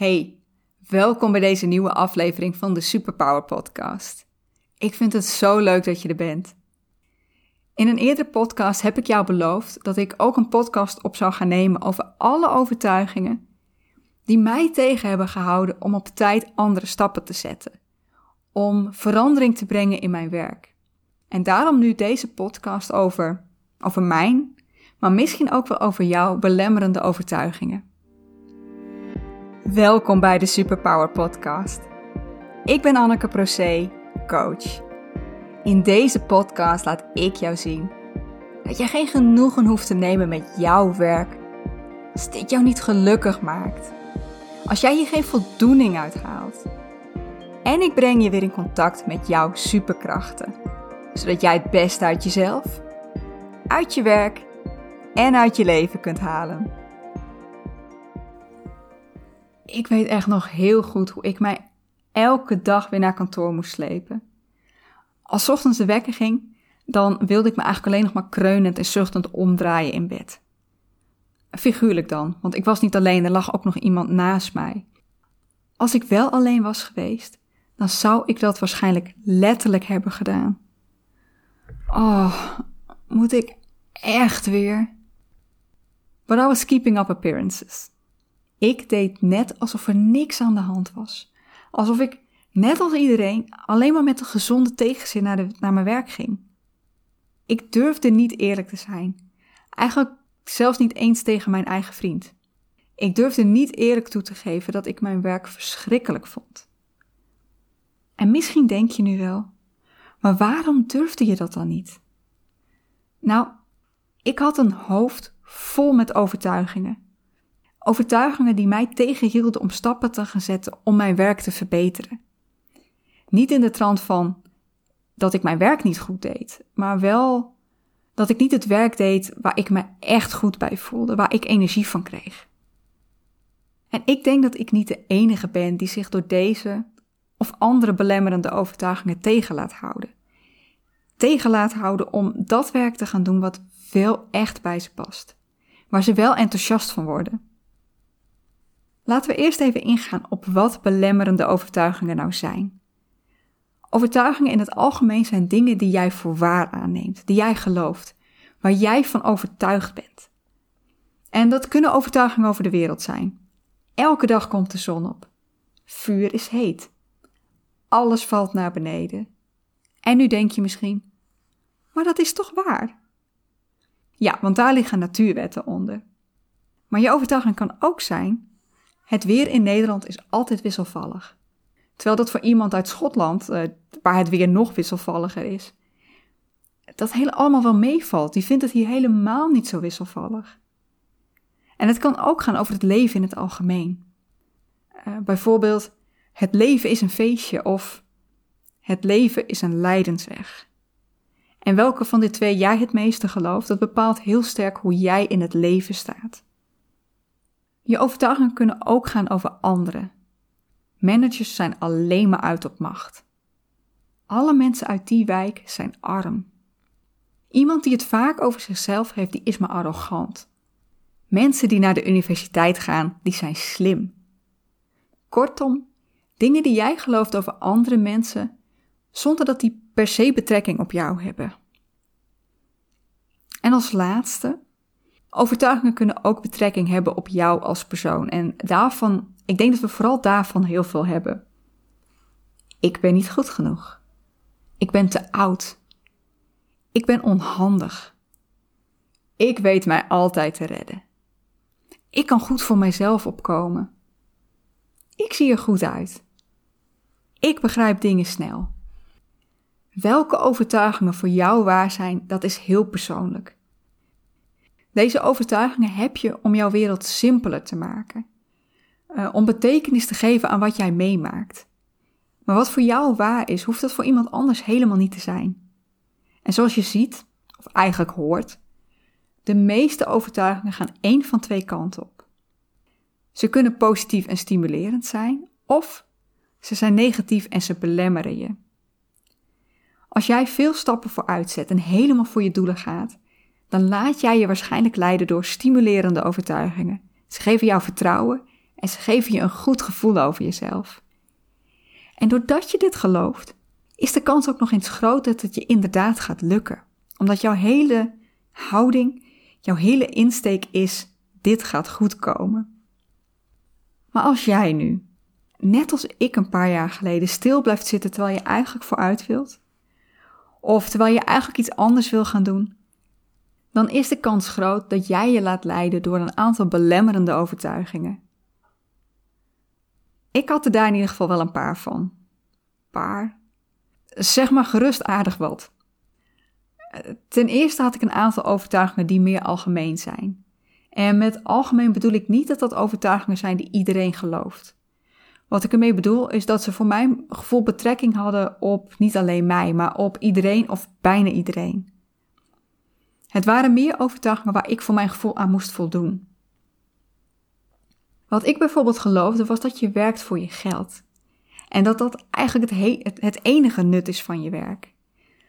Hey, welkom bij deze nieuwe aflevering van de Superpower Podcast. Ik vind het zo leuk dat je er bent. In een eerdere podcast heb ik jou beloofd dat ik ook een podcast op zou gaan nemen over alle overtuigingen die mij tegen hebben gehouden om op tijd andere stappen te zetten. Om verandering te brengen in mijn werk. En daarom nu deze podcast over mijn, maar misschien ook wel over jouw belemmerende overtuigingen. Welkom bij de Superpower Podcast. Ik ben Anneke Procé, coach. In deze podcast laat ik jou zien dat jij geen genoegen hoeft te nemen met jouw werk als dit jou niet gelukkig maakt. Als jij hier geen voldoening uit haalt. En ik breng je weer in contact met jouw superkrachten. Zodat jij het beste uit jezelf, uit je werk en uit je leven kunt halen. Ik weet echt nog heel goed hoe ik mij elke dag weer naar kantoor moest slepen. Als 's ochtends de wekker ging, dan wilde ik me eigenlijk alleen nog maar kreunend en zuchtend omdraaien in bed. Figuurlijk dan, want ik was niet alleen, er lag ook nog iemand naast mij. Als ik wel alleen was geweest, dan zou ik dat waarschijnlijk letterlijk hebben gedaan. Oh, moet ik echt weer? But I was keeping up appearances. Ik deed net alsof er niks aan de hand was. Alsof ik, net als iedereen, alleen maar met een gezonde tegenzin naar mijn werk ging. Ik durfde niet eerlijk te zijn. Eigenlijk zelfs niet eens tegen mijn eigen vriend. Ik durfde niet eerlijk toe te geven dat ik mijn werk verschrikkelijk vond. En misschien denk je nu wel, maar waarom durfde je dat dan niet? Nou, ik had een hoofd vol met overtuigingen. Overtuigingen die mij tegenhielden om stappen te gaan zetten om mijn werk te verbeteren. Niet in de trant van dat ik mijn werk niet goed deed, maar wel dat ik niet het werk deed waar ik me echt goed bij voelde, waar ik energie van kreeg. En ik denk dat ik niet de enige ben die zich door deze of andere belemmerende overtuigingen tegen laat houden om dat werk te gaan doen wat wel echt bij ze past. Waar ze wel enthousiast van worden. Laten we eerst even ingaan op wat belemmerende overtuigingen nou zijn. Overtuigingen in het algemeen zijn dingen die jij voor waar aanneemt, die jij gelooft, waar jij van overtuigd bent. En dat kunnen overtuigingen over de wereld zijn. Elke dag komt de zon op. Vuur is heet. Alles valt naar beneden. En nu denk je misschien, maar dat is toch waar? Ja, want daar liggen natuurwetten onder. Maar je overtuiging kan ook zijn, het weer in Nederland is altijd wisselvallig. Terwijl dat voor iemand uit Schotland, waar het weer nog wisselvalliger is, dat hele allemaal wel meevalt. Die vindt het hier helemaal niet zo wisselvallig. En het kan ook gaan over het leven in het algemeen. Bijvoorbeeld, het leven is een feestje of het leven is een lijdensweg. En welke van de twee jij het meeste gelooft, dat bepaalt heel sterk hoe jij in het leven staat. Je overtuigingen kunnen ook gaan over anderen. Managers zijn alleen maar uit op macht. Alle mensen uit die wijk zijn arm. Iemand die het vaak over zichzelf heeft, die is maar arrogant. Mensen die naar de universiteit gaan, die zijn slim. Kortom, dingen die jij gelooft over andere mensen, zonder dat die per se betrekking op jou hebben. En als laatste, overtuigingen kunnen ook betrekking hebben op jou als persoon. En daarvan, ik denk dat we vooral daarvan heel veel hebben. Ik ben niet goed genoeg. Ik ben te oud. Ik ben onhandig. Ik weet mij altijd te redden. Ik kan goed voor mijzelf opkomen. Ik zie er goed uit. Ik begrijp dingen snel. Welke overtuigingen voor jou waar zijn, dat is heel persoonlijk. Deze overtuigingen heb je om jouw wereld simpeler te maken. Om betekenis te geven aan wat jij meemaakt. Maar wat voor jou waar is, hoeft dat voor iemand anders helemaal niet te zijn. En zoals je ziet, of eigenlijk hoort, de meeste overtuigingen gaan één van twee kanten op. Ze kunnen positief en stimulerend zijn, of ze zijn negatief en ze belemmeren je. Als jij veel stappen vooruit zet en helemaal voor je doelen gaat, dan laat jij je waarschijnlijk leiden door stimulerende overtuigingen. Ze geven jou vertrouwen En ze geven je een goed gevoel over jezelf. En doordat je dit gelooft, is de kans ook nog eens groot dat het je inderdaad gaat lukken. Omdat jouw hele houding, jouw hele insteek is, dit gaat goed komen. Maar als jij nu, net als ik een paar jaar geleden, stil blijft zitten terwijl je eigenlijk vooruit wilt, of terwijl je eigenlijk iets anders wil gaan doen, dan is de kans groot dat jij je laat leiden door een aantal belemmerende overtuigingen. Ik had er daar in ieder geval wel een paar van. Zeg maar gerust aardig wat. Ten eerste had ik een aantal overtuigingen die meer algemeen zijn. En met algemeen bedoel ik niet dat dat overtuigingen zijn die iedereen gelooft. Wat ik ermee bedoel is dat ze voor mijn gevoel betrekking hadden op niet alleen mij, maar op iedereen of bijna iedereen. Het waren meer overtuigingen waar ik voor mijn gevoel aan moest voldoen. Wat ik bijvoorbeeld geloofde was dat je werkt voor je geld. En dat dat eigenlijk het enige nut is van je werk.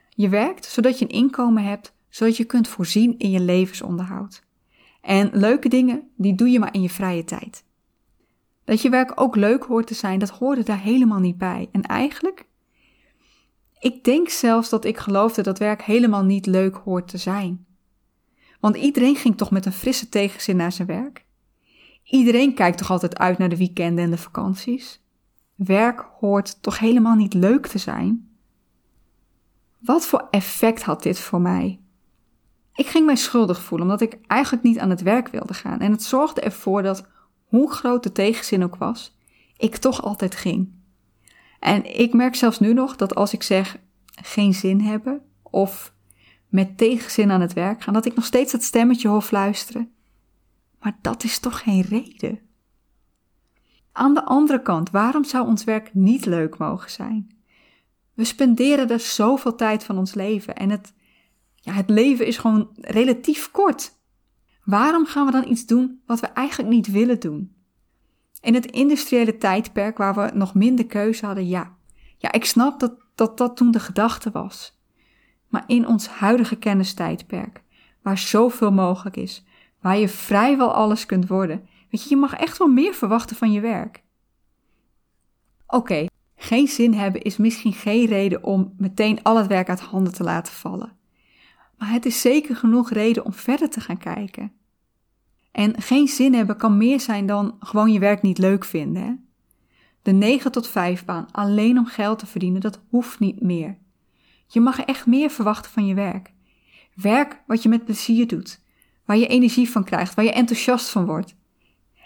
Je werkt zodat je een inkomen hebt, zodat je kunt voorzien in je levensonderhoud. En leuke dingen, die doe je maar in je vrije tijd. Dat je werk ook leuk hoort te zijn, dat hoorde daar helemaal niet bij. En eigenlijk, ik denk zelfs dat ik geloofde dat werk helemaal niet leuk hoort te zijn. Want iedereen ging toch met een frisse tegenzin naar zijn werk? Iedereen kijkt toch altijd uit naar de weekenden en de vakanties? Werk hoort toch helemaal niet leuk te zijn? Wat voor effect had dit voor mij? Ik ging mij schuldig voelen omdat ik eigenlijk niet aan het werk wilde gaan. En het zorgde ervoor dat, hoe groot de tegenzin ook was, ik toch altijd ging. En ik merk zelfs nu nog dat als ik zeg geen zin hebben of met tegenzin aan het werk gaan, dat ik nog steeds dat stemmetje hoor fluisteren. Maar dat is toch geen reden? Aan de andere kant, waarom zou ons werk niet leuk mogen zijn? We spenderen er zoveel tijd van ons leven en het leven is gewoon relatief kort. Waarom gaan we dan iets doen wat we eigenlijk niet willen doen? In het industriële tijdperk waar we nog minder keuze hadden, ja ik snap dat toen de gedachte was. Maar in ons huidige kennistijdperk, waar zoveel mogelijk is, waar je vrijwel alles kunt worden, weet je, je mag echt wel meer verwachten van je werk. Oké, geen zin hebben is misschien geen reden om meteen al het werk uit handen te laten vallen. Maar het is zeker genoeg reden om verder te gaan kijken. En geen zin hebben kan meer zijn dan gewoon je werk niet leuk vinden. Hè? De 9 tot 5 baan alleen om geld te verdienen, dat hoeft niet meer. Je mag echt meer verwachten van je werk. Werk wat je met plezier doet, waar je energie van krijgt, waar je enthousiast van wordt.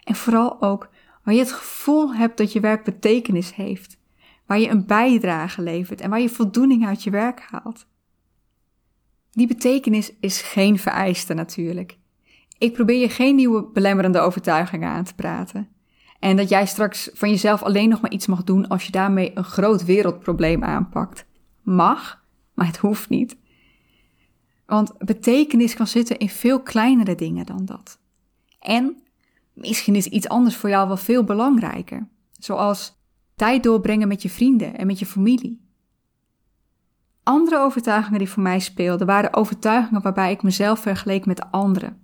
En vooral ook waar je het gevoel hebt dat je werk betekenis heeft, waar je een bijdrage levert en waar je voldoening uit je werk haalt. Die betekenis is geen vereiste natuurlijk. Ik probeer je geen nieuwe belemmerende overtuigingen aan te praten. En dat jij straks van jezelf alleen nog maar iets mag doen als je daarmee een groot wereldprobleem aanpakt. Mag, maar het hoeft niet. Want betekenis kan zitten in veel kleinere dingen dan dat. En misschien is iets anders voor jou wel veel belangrijker. Zoals tijd doorbrengen met je vrienden en met je familie. Andere overtuigingen die voor mij speelden waren overtuigingen waarbij ik mezelf vergeleek met anderen.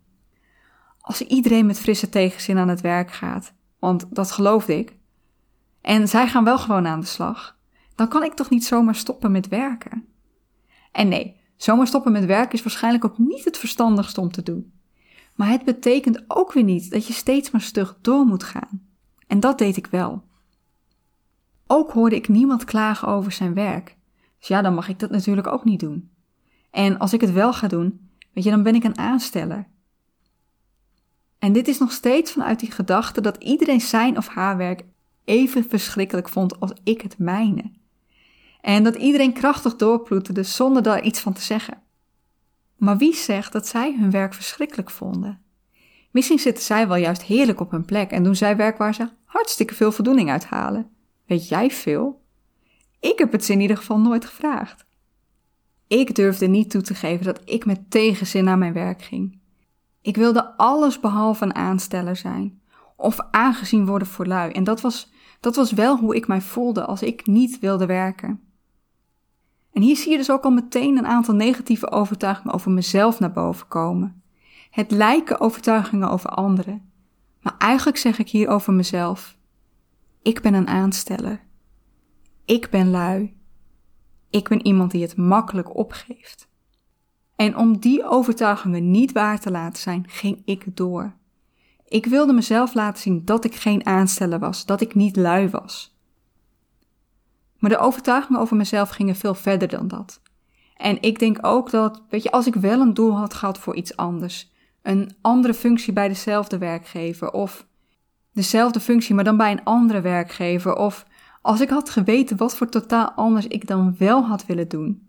Als iedereen met frisse tegenzin aan het werk gaat, want dat geloofde ik, en zij gaan wel gewoon aan de slag, dan kan ik toch niet zomaar stoppen met werken? En nee, zomaar stoppen met werken is waarschijnlijk ook niet het verstandigste om te doen. Maar het betekent ook weer niet dat je steeds maar stug door moet gaan. En dat deed ik wel. Ook hoorde ik niemand klagen over zijn werk. Dus ja, dan mag ik dat natuurlijk ook niet doen. En als ik het wel ga doen, weet je, dan ben ik een aansteller. En dit is nog steeds vanuit die gedachte dat iedereen zijn of haar werk even verschrikkelijk vond als ik het mijne. En dat iedereen krachtig doorploeterde zonder daar iets van te zeggen. Maar wie zegt dat zij hun werk verschrikkelijk vonden? Misschien zitten zij wel juist heerlijk op hun plek en doen zij werk waar ze hartstikke veel voldoening uit halen. Weet jij veel? Ik heb het ze in ieder geval nooit gevraagd. Ik durfde niet toe te geven dat ik met tegenzin naar mijn werk ging. Ik wilde alles behalve een aansteller zijn of aangezien worden voor lui. En dat was wel hoe ik mij voelde als ik niet wilde werken. En hier zie je dus ook al meteen een aantal negatieve overtuigingen over mezelf naar boven komen. Het lijken overtuigingen over anderen, maar eigenlijk zeg ik hier over mezelf: ik ben een aansteller. Ik ben lui. Ik ben iemand die het makkelijk opgeeft. En om die overtuigingen niet waar te laten zijn, ging ik door. Ik wilde mezelf laten zien dat ik geen aansteller was, dat ik niet lui was. Maar de overtuigingen over mezelf gingen veel verder dan dat. En ik denk ook dat, als ik wel een doel had gehad voor iets anders, een andere functie bij dezelfde werkgever, of dezelfde functie maar dan bij een andere werkgever, of als ik had geweten wat voor totaal anders ik dan wel had willen doen,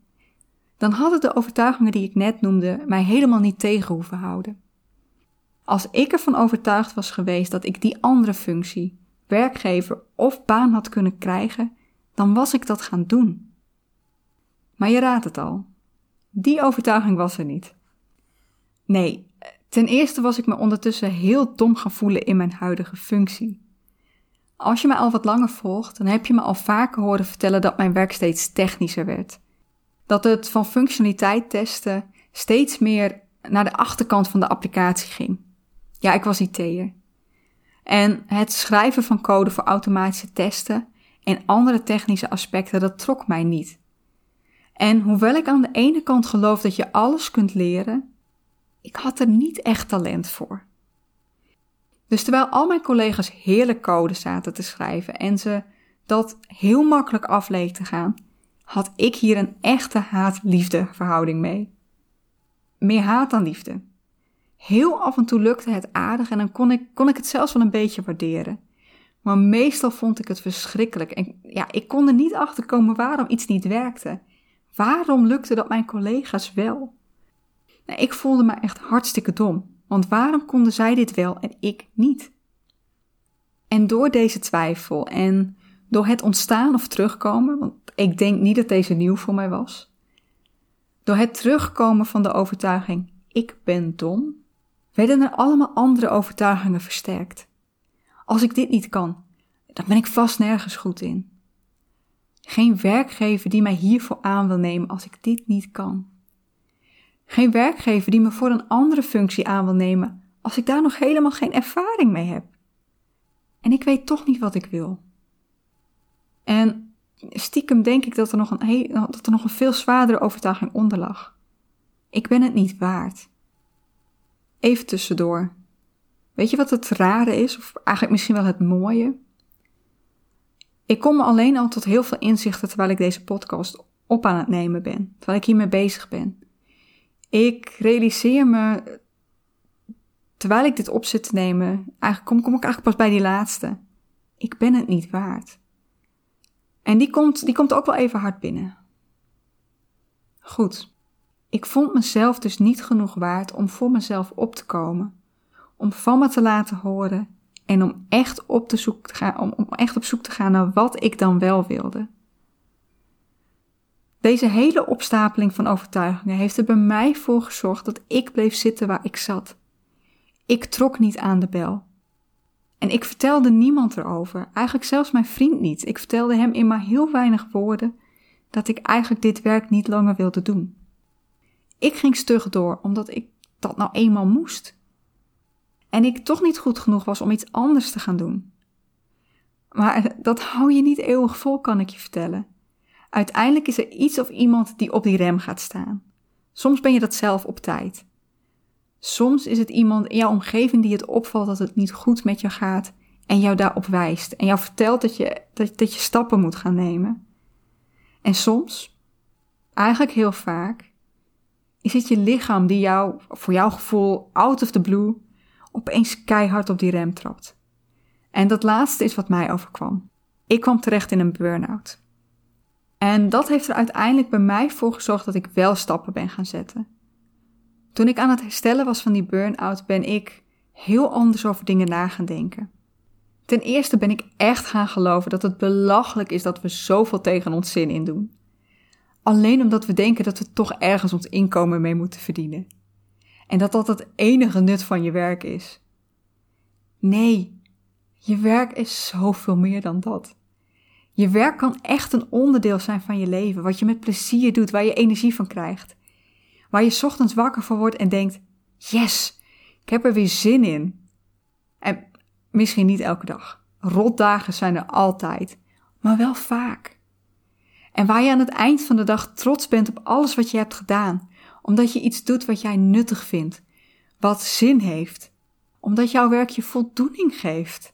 dan hadden de overtuigingen die ik net noemde mij helemaal niet tegen hoeven houden. Als ik ervan overtuigd was geweest dat ik die andere functie, werkgever of baan had kunnen krijgen, dan was ik dat gaan doen. Maar je raadt het al, die overtuiging was er niet. Nee, ten eerste was ik me ondertussen heel dom gaan voelen in mijn huidige functie. Als je mij al wat langer volgt, dan heb je me al vaker horen vertellen dat mijn werk steeds technischer werd. Dat het van functionaliteit testen steeds meer naar de achterkant van de applicatie ging. Ja, ik was IT'er. En het schrijven van code voor automatische testen en andere technische aspecten, dat trok mij niet. En hoewel ik aan de ene kant geloof dat je alles kunt leren, ik had er niet echt talent voor. Dus terwijl al mijn collega's heerlijk code zaten te schrijven en ze dat heel makkelijk af leek te gaan, had ik hier een echte haat-liefde verhouding mee. Meer haat dan liefde. Heel af en toe lukte het aardig en dan kon ik het zelfs wel een beetje waarderen. Maar meestal vond ik het verschrikkelijk. En ja, ik kon er niet achter komen waarom iets niet werkte. Waarom lukte dat mijn collega's wel? Nou, ik voelde me echt hartstikke dom. Want waarom konden zij dit wel en ik niet? En door deze twijfel en door het ontstaan of terugkomen, want ik denk niet dat deze nieuw voor mij was, door het terugkomen van de overtuiging, ik ben dom, werden er allemaal andere overtuigingen versterkt. Als ik dit niet kan, dan ben ik vast nergens goed in. Geen werkgever die mij hiervoor aan wil nemen als ik dit niet kan. Geen werkgever die me voor een andere functie aan wil nemen als ik daar nog helemaal geen ervaring mee heb. En ik weet toch niet wat ik wil. En stiekem denk ik dat er nog een veel zwaardere overtuiging onder lag. Ik ben het niet waard. Even tussendoor. Weet je wat het rare is, of eigenlijk misschien wel het mooie? Ik kom alleen al tot heel veel inzichten terwijl ik deze podcast op aan het nemen ben. Terwijl ik hiermee bezig ben. Ik realiseer me, terwijl ik dit op zit te nemen, kom ik eigenlijk pas bij die laatste. Ik ben het niet waard. En die komt ook wel even hard binnen. Goed, ik vond mezelf dus niet genoeg waard om voor mezelf op te komen. Om van me te laten horen en om echt op zoek te gaan naar wat ik dan wel wilde. Deze hele opstapeling van overtuigingen heeft er bij mij voor gezorgd dat ik bleef zitten waar ik zat. Ik trok niet aan de bel. En ik vertelde niemand erover, eigenlijk zelfs mijn vriend niet. Ik vertelde hem in maar heel weinig woorden dat ik eigenlijk dit werk niet langer wilde doen. Ik ging stug door, omdat ik dat nou eenmaal moest. En ik toch niet goed genoeg was om iets anders te gaan doen. Maar dat hou je niet eeuwig vol, kan ik je vertellen. Uiteindelijk is er iets of iemand die op die rem gaat staan. Soms ben je dat zelf op tijd. Soms is het iemand in jouw omgeving die het opvalt dat het niet goed met je gaat en jou daarop wijst en jou vertelt dat je stappen moet gaan nemen. En soms, eigenlijk heel vaak, is het je lichaam die jou, voor jouw gevoel, out of the blue, opeens keihard op die rem trapt. En dat laatste is wat mij overkwam. Ik kwam terecht in een burn-out. En dat heeft er uiteindelijk bij mij voor gezorgd dat ik wel stappen ben gaan zetten. Toen ik aan het herstellen was van die burn-out ben ik heel anders over dingen na gaan denken. Ten eerste ben ik echt gaan geloven dat het belachelijk is dat we zoveel tegen ons zin in doen. Alleen omdat we denken dat we toch ergens ons inkomen mee moeten verdienen. En dat dat het enige nut van je werk is. Nee, je werk is zoveel meer dan dat. Je werk kan echt een onderdeel zijn van je leven, wat je met plezier doet, waar je energie van krijgt. Waar je 's ochtends wakker van wordt en denkt, yes, ik heb er weer zin in. En Misschien niet elke dag. Rotdagen zijn er altijd, maar wel vaak. En waar je aan het eind van de dag trots bent op alles wat je hebt gedaan, omdat je iets doet wat jij nuttig vindt, wat zin heeft, omdat jouw werk je voldoening geeft.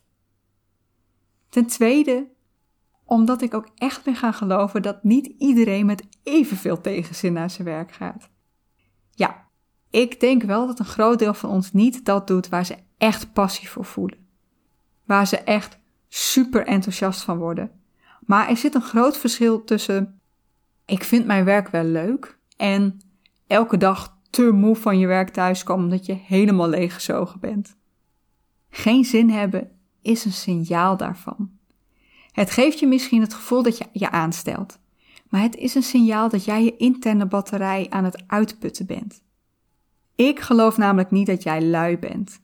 Ten tweede, omdat ik ook echt ben gaan geloven dat niet iedereen met evenveel tegenzin naar zijn werk gaat. Ja, ik denk wel dat een groot deel van ons niet dat doet waar ze echt passie voor voelen. Waar ze echt super enthousiast van worden. Maar er zit een groot verschil tussen ik vind mijn werk wel leuk en elke dag te moe van je werk thuiskomen omdat je helemaal leeggezogen bent. Geen zin hebben is een signaal daarvan. Het geeft je misschien het gevoel dat je aanstelt. Maar het is een signaal dat jij je interne batterij aan het uitputten bent. Ik geloof namelijk niet dat jij lui bent.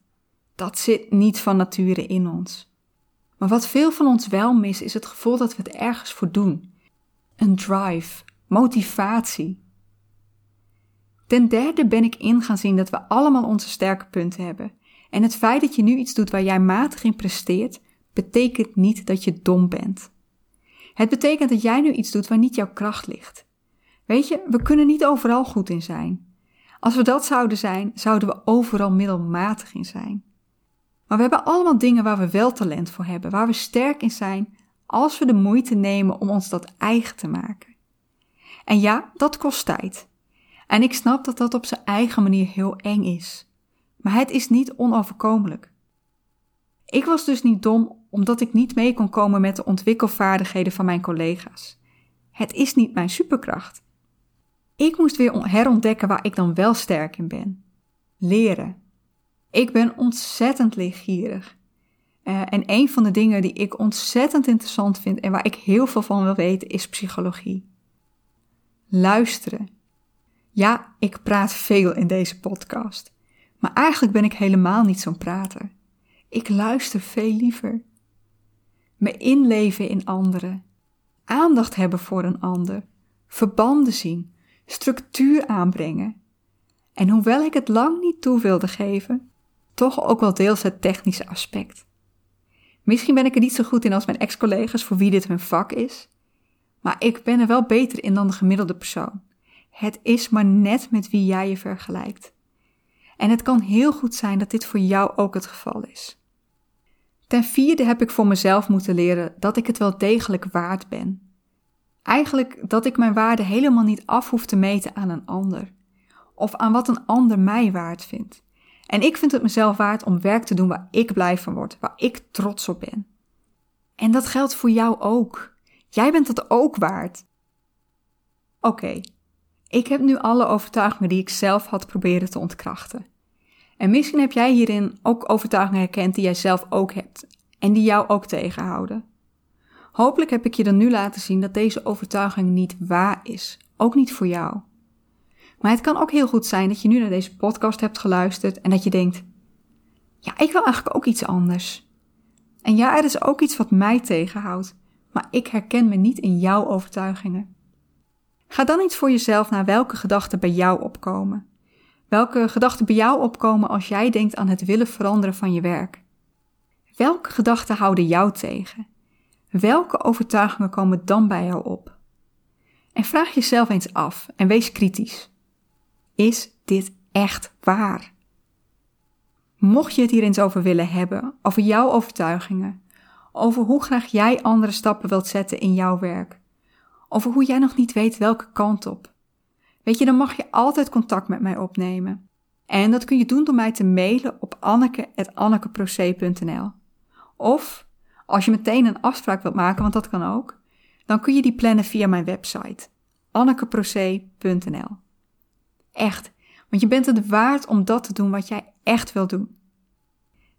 Dat zit niet van nature in ons. Maar wat veel van ons wel mist is het gevoel dat we het ergens voor doen. Een drive, motivatie. Ten derde ben ik in gaan zien dat we allemaal onze sterke punten hebben. En het feit dat je nu iets doet waar jij matig in presteert, betekent niet dat je dom bent. Het betekent dat jij nu iets doet waar niet jouw kracht ligt. Weet je, we kunnen niet overal goed in zijn. Als we dat zouden zijn, zouden we overal middelmatig in zijn. Maar we hebben allemaal dingen waar we wel talent voor hebben, waar we sterk in zijn, als we de moeite nemen om ons dat eigen te maken. En ja, dat kost tijd. En ik snap dat dat op zijn eigen manier heel eng is. Maar het is niet onoverkomelijk. Ik was dus niet dom omdat ik niet mee kon komen met de ontwikkelvaardigheden van mijn collega's. Het is niet mijn superkracht. Ik moest weer herontdekken waar ik dan wel sterk in ben. Leren. Ik ben ontzettend leergierig. En een van de dingen die ik ontzettend interessant vind en waar ik heel veel van wil weten is psychologie. Luisteren. Ja, ik praat veel in deze podcast. Maar eigenlijk ben ik helemaal niet zo'n prater. Ik luister veel liever. Me inleven in anderen. Aandacht hebben voor een ander. Verbanden zien. Structuur aanbrengen. En hoewel ik het lang niet toe wilde geven, toch ook wel deels het technische aspect. Misschien ben ik er niet zo goed in als mijn ex-collega's voor wie dit hun vak is. Maar ik ben er wel beter in dan de gemiddelde persoon. Het is maar net met wie jij je vergelijkt. En het kan heel goed zijn dat dit voor jou ook het geval is. Ten vierde heb ik voor mezelf moeten leren dat ik het wel degelijk waard ben. Eigenlijk dat ik mijn waarde helemaal niet af hoef te meten aan een ander. Of aan wat een ander mij waard vindt. En ik vind het mezelf waard om werk te doen waar ik blij van word, waar ik trots op ben. En dat geldt voor jou ook. Jij bent dat ook waard. Oké. Ik heb nu alle overtuigingen die ik zelf had proberen te ontkrachten. En misschien heb jij hierin ook overtuigingen herkend die jij zelf ook hebt. En die jou ook tegenhouden. Hopelijk heb ik je dan nu laten zien dat deze overtuiging niet waar is. Ook niet voor jou. Maar het kan ook heel goed zijn dat je nu naar deze podcast hebt geluisterd en dat je denkt, ja, ik wil eigenlijk ook iets anders. En ja, er is ook iets wat mij tegenhoudt. Maar ik herken me niet in jouw overtuigingen. Ga dan eens voor jezelf naar welke gedachten bij jou opkomen. Welke gedachten bij jou opkomen als jij denkt aan het willen veranderen van je werk? Welke gedachten houden jou tegen? Welke overtuigingen komen dan bij jou op? En vraag jezelf eens af en wees kritisch. Is dit echt waar? Mocht je het hier eens over willen hebben, over jouw overtuigingen, over hoe graag jij andere stappen wilt zetten in jouw werk, over hoe jij nog niet weet welke kant op. Weet je, dan mag je altijd contact met mij opnemen. En dat kun je doen door mij te mailen op anneke@annekeprocé.nl. Of, als je meteen een afspraak wilt maken, want dat kan ook, dan kun je die plannen via mijn website, annekeprocé.nl. Echt, want je bent het waard om dat te doen wat jij echt wil doen.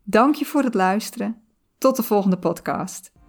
Dank je voor het luisteren. Tot de volgende podcast.